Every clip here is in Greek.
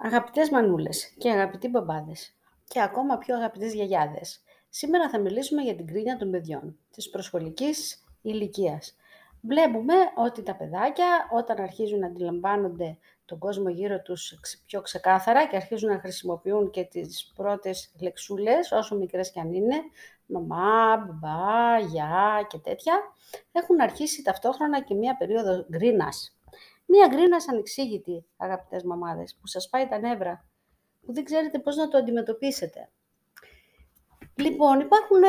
Αγαπητές μανούλες και αγαπητοί μπαμπάδες και ακόμα πιο αγαπητές γιαγιάδες, σήμερα θα μιλήσουμε για την κρίνια των παιδιών της προσχολικής ηλικίας. Βλέπουμε ότι τα παιδάκια όταν αρχίζουν να αντιλαμβάνονται τον κόσμο γύρω τους πιο ξεκάθαρα και αρχίζουν να χρησιμοποιούν και τις πρώτες λεξούλες, όσο μικρές κι αν είναι, μαμά, μπαμπά, γεια και τέτοια, έχουν αρχίσει ταυτόχρονα και μία περίοδο γκρίνας. Μία γκρίνας ανεξήγητη, αγαπητές μαμάδες, που σας πάει τα νεύρα, που δεν ξέρετε πώς να το αντιμετωπίσετε. Λοιπόν, υπάρχουν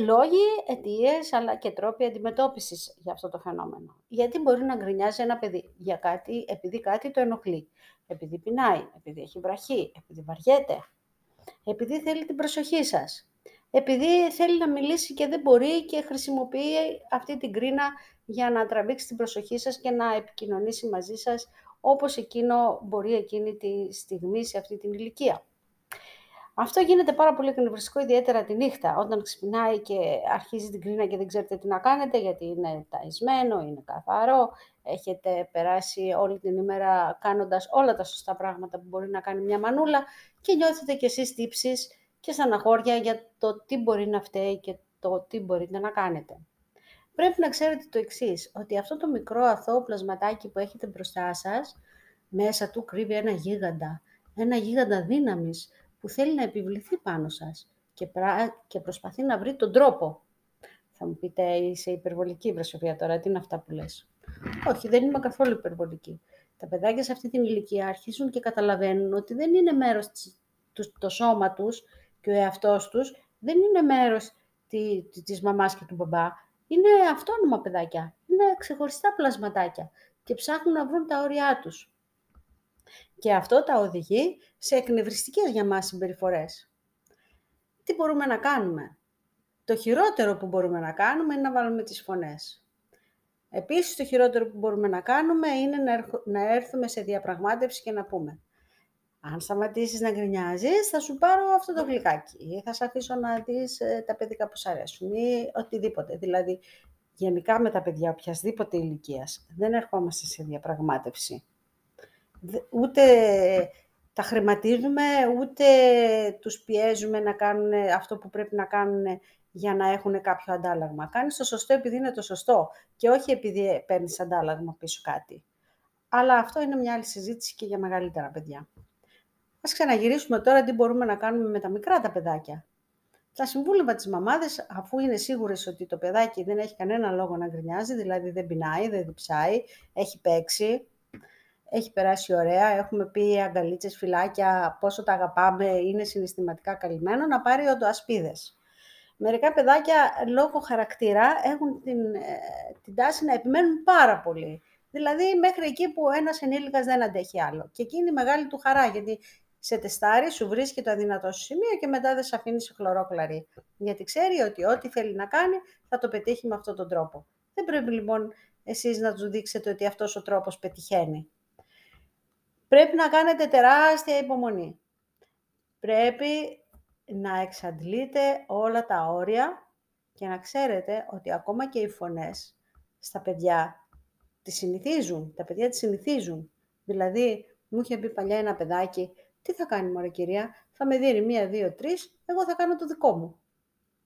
λόγοι, αιτίες, αλλά και τρόποι αντιμετώπισης για αυτό το φαινόμενο. Γιατί μπορεί να γκρινιάζει ένα παιδί για κάτι, επειδή κάτι το ενοχλεί, επειδή πεινάει, επειδή έχει βραχή, επειδή βαριέται, επειδή θέλει την προσοχή σας, επειδή θέλει να μιλήσει και δεν μπορεί και χρησιμοποιεί αυτή την γκρίνα για να τραβήξει την προσοχή σας και να επικοινωνήσει μαζί σας όπως εκείνο μπορεί εκείνη τη στιγμή σε αυτή την ηλικία. Αυτό γίνεται πάρα πολύ εκνευριστικό, ιδιαίτερα τη νύχτα, όταν ξυπνάει και αρχίζει την κρίνα και δεν ξέρετε τι να κάνετε, γιατί είναι ταισμένο, είναι καθαρό, έχετε περάσει όλη την ημέρα κάνοντας όλα τα σωστά πράγματα που μπορεί να κάνει μια μανούλα και νιώθετε κι εσείς τύψεις και στεναχώρια για το τι μπορεί να φταίει και το τι μπορείτε να κάνετε. Πρέπει να ξέρετε το εξής, ότι αυτό το μικρό αθώο πλασματάκι που έχετε μπροστά σας, μέσα του κρύβει ένα γίγαντα δύναμης, που θέλει να επιβληθεί πάνω σας και προσπαθεί να βρει τον τρόπο. Θα μου πείτε, είσαι υπερβολική, βρε Σοφία, τώρα, τι είναι αυτά που λες? Όχι, δεν είμαι καθόλου υπερβολική. Τα παιδάκια σε αυτή την ηλικία αρχίζουν και καταλαβαίνουν ότι δεν είναι μέρος το σώμα τους και ο εαυτός τους, δεν είναι μέρος της μαμάς και του μπαμπά. Είναι αυτόνομα παιδάκια, είναι ξεχωριστά πλασματάκια και ψάχνουν να βρουν τα όρια τους. Και αυτό τα οδηγεί σε εκνευριστικές για μας συμπεριφορές. Τι μπορούμε να κάνουμε? Το χειρότερο που μπορούμε να κάνουμε είναι να βάλουμε τις φωνές. Επίσης, το χειρότερο που μπορούμε να κάνουμε είναι να έρθουμε σε διαπραγμάτευση και να πούμε «Αν σταματήσεις να γκρινιάζεις, θα σου πάρω αυτό το γλυκάκι» ή «Θα σε αφήσω να δεις τα παιδικά που σ' αρέσουν» ή οτιδήποτε. Δηλαδή, γενικά με τα παιδιά οποιασδήποτε ηλικίας δεν ερχόμαστε σε διαπραγμάτευση. Ούτε τα χρηματίζουμε, ούτε τους πιέζουμε να κάνουν αυτό που πρέπει να κάνουν για να έχουν κάποιο αντάλλαγμα. Κάνεις το σωστό επειδή είναι το σωστό και όχι επειδή παίρνεις αντάλλαγμα πίσω κάτι. Αλλά αυτό είναι μια άλλη συζήτηση και για μεγαλύτερα παιδιά. Ας ξαναγυρίσουμε τώρα τι μπορούμε να κάνουμε με τα μικρά τα παιδάκια. Τα συμβούλευα τις μαμάδες, αφού είναι σίγουρες ότι το παιδάκι δεν έχει κανένα λόγο να γκρινιάζει, δηλαδή δεν πεινάει, δεν διψάει, έχει παίξει, έχει περάσει ωραία, έχουμε πει αγκαλίτσες, φυλάκια, πόσο τα αγαπάμε, είναι συναισθηματικά καλυμμένο, να πάρει οντοασπίδες. Μερικά παιδάκια λόγω χαρακτήρα έχουν την τάση να επιμένουν πάρα πολύ. Δηλαδή μέχρι εκεί που ένας ενήλικας δεν αντέχει άλλο. Και εκεί είναι η μεγάλη του χαρά, γιατί σε τεστάρει, σου βρίσκει το αδυνατό σου σημείο και μετά δεν σε αφήνει σε χλωρόκλαρη. Γιατί ξέρει ότι ό,τι θέλει να κάνει θα το πετύχει με αυτόν τον τρόπο. Δεν πρέπει λοιπόν εσείς να του δείξετε ότι αυτός ο τρόπος πετυχαίνει. Πρέπει να κάνετε τεράστια υπομονή. Πρέπει να εξαντλείτε όλα τα όρια και να ξέρετε ότι ακόμα και οι φωνές στα παιδιά τις συνηθίζουν. Τα παιδιά τις συνηθίζουν. Δηλαδή, μου είχε πει παλιά ένα παιδάκι, τι θα κάνει μωρέ κυρία, θα με δίνει 1, 2, 3, εγώ θα κάνω το δικό μου.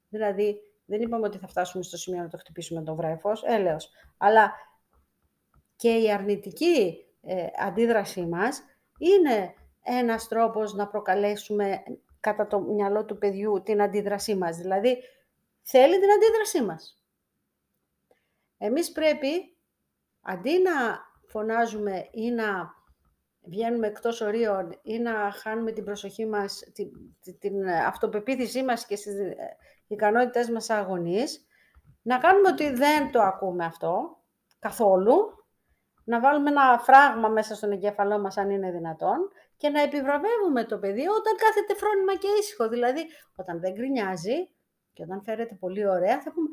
Δηλαδή, δεν είπαμε ότι θα φτάσουμε στο σημείο να το χτυπήσουμε τον βρέφος, έλεος. Αλλά και η αρνητική αντίδρασή μας είναι ένας τρόπος να προκαλέσουμε κατά το μυαλό του παιδιού την αντίδρασή μας. Δηλαδή, θέλει την αντίδρασή μας. Εμείς πρέπει, αντί να φωνάζουμε ή να βγαίνουμε εκτός ορίων ή να χάνουμε την προσοχή μας, την αυτοπεποίθησή μας και στις ικανότητες μας αγωνίες, να κάνουμε ότι δεν το ακούμε αυτό καθόλου, να βάλουμε ένα φράγμα μέσα στον εγκέφαλό μας, αν είναι δυνατόν, και να επιβραβεύουμε το παιδί όταν κάθεται φρόνημα και ήσυχο. Δηλαδή, όταν δεν γκρινιάζει και όταν φέρεται πολύ ωραία, θα πούμε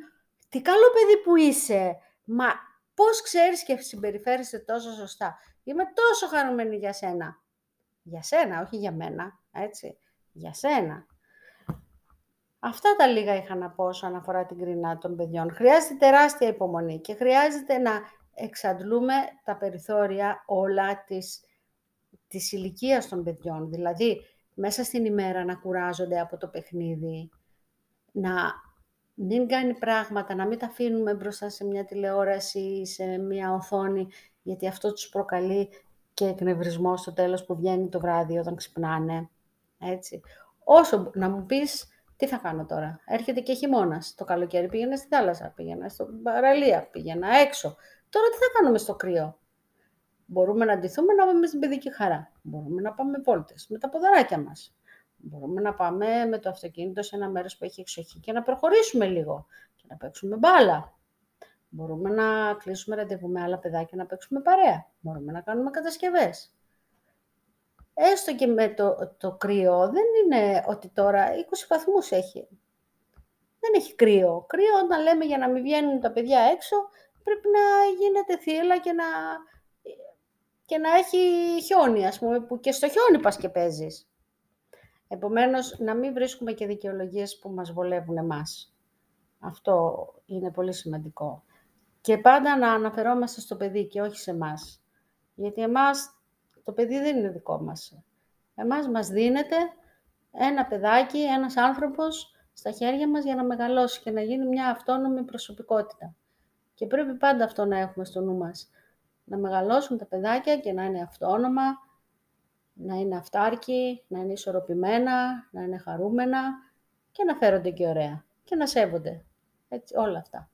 «Τι καλό παιδί που είσαι! Μα πώς ξέρεις και συμπεριφέρεσαι τόσο σωστά! Είμαι τόσο χαρούμενη για σένα!» Για σένα, όχι για μένα, έτσι. Για σένα. Αυτά τα λίγα είχα να πω όσον αφορά την γκρινιά των παιδιών. Χρειάζεται τεράστια υπομονή και χρειάζεται να εξαντλούμε τα περιθώρια όλα της ηλικίας των παιδιών, δηλαδή μέσα στην ημέρα να κουράζονται από το παιχνίδι, να μην κάνει πράγματα, να μην τα αφήνουμε μπροστά σε μια τηλεόραση ή σε μια οθόνη, γιατί αυτό τους προκαλεί και εκνευρισμό στο τέλος που βγαίνει το βράδυ όταν ξυπνάνε. Έτσι. Όσο να μου πεις, τι θα κάνω τώρα. Έρχεται και χειμώνας. Το καλοκαίρι πήγαινα στη θάλασσα, πήγαινα στην παραλία, πήγαινα έξω. Τώρα τι θα κάνουμε στο κρύο. Μπορούμε να ντυθούμε, να πάμε στην παιδική χαρά. Μπορούμε να πάμε βόλτες με τα ποδαράκια μας. Μπορούμε να πάμε με το αυτοκίνητο σε ένα μέρος που έχει εξοχή και να προχωρήσουμε λίγο και να παίξουμε μπάλα. Μπορούμε να κλείσουμε ραντεβού με άλλα παιδάκια να παίξουμε παρέα. Μπορούμε να κάνουμε κατασκευές. Έστω και με το κρύο, δεν είναι ότι τώρα 20 βαθμούς έχει. Δεν έχει κρύο. Κρύο, όταν λέμε για να μην βγαίνουν τα παιδιά έξω, πρέπει να γίνεται θύελλα και να έχει χιόνι, ας πούμε, που και στο χιόνι πας και παίζεις. Επομένως, να μην βρίσκουμε και δικαιολογίες που μας βολεύουν εμάς. Αυτό είναι πολύ σημαντικό. Και πάντα να αναφερόμαστε στο παιδί και όχι σε εμάς. Γιατί εμάς, το παιδί δεν είναι δικό μας. Εμάς μας δίνεται ένα παιδάκι, ένας άνθρωπος στα χέρια μας για να μεγαλώσει και να γίνει μια αυτόνομη προσωπικότητα. Και πρέπει πάντα αυτό να έχουμε στο νου μας. Να μεγαλώσουν τα παιδάκια και να είναι αυτόνομα, να είναι αυτάρκοι, να είναι ισορροπημένα, να είναι χαρούμενα και να φέρονται και ωραία και να σέβονται. Έτσι, όλα αυτά.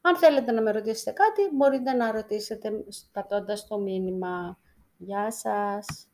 Αν θέλετε να με ρωτήσετε κάτι, μπορείτε να ρωτήσετε πατώντας το μήνυμα. Γεια σας!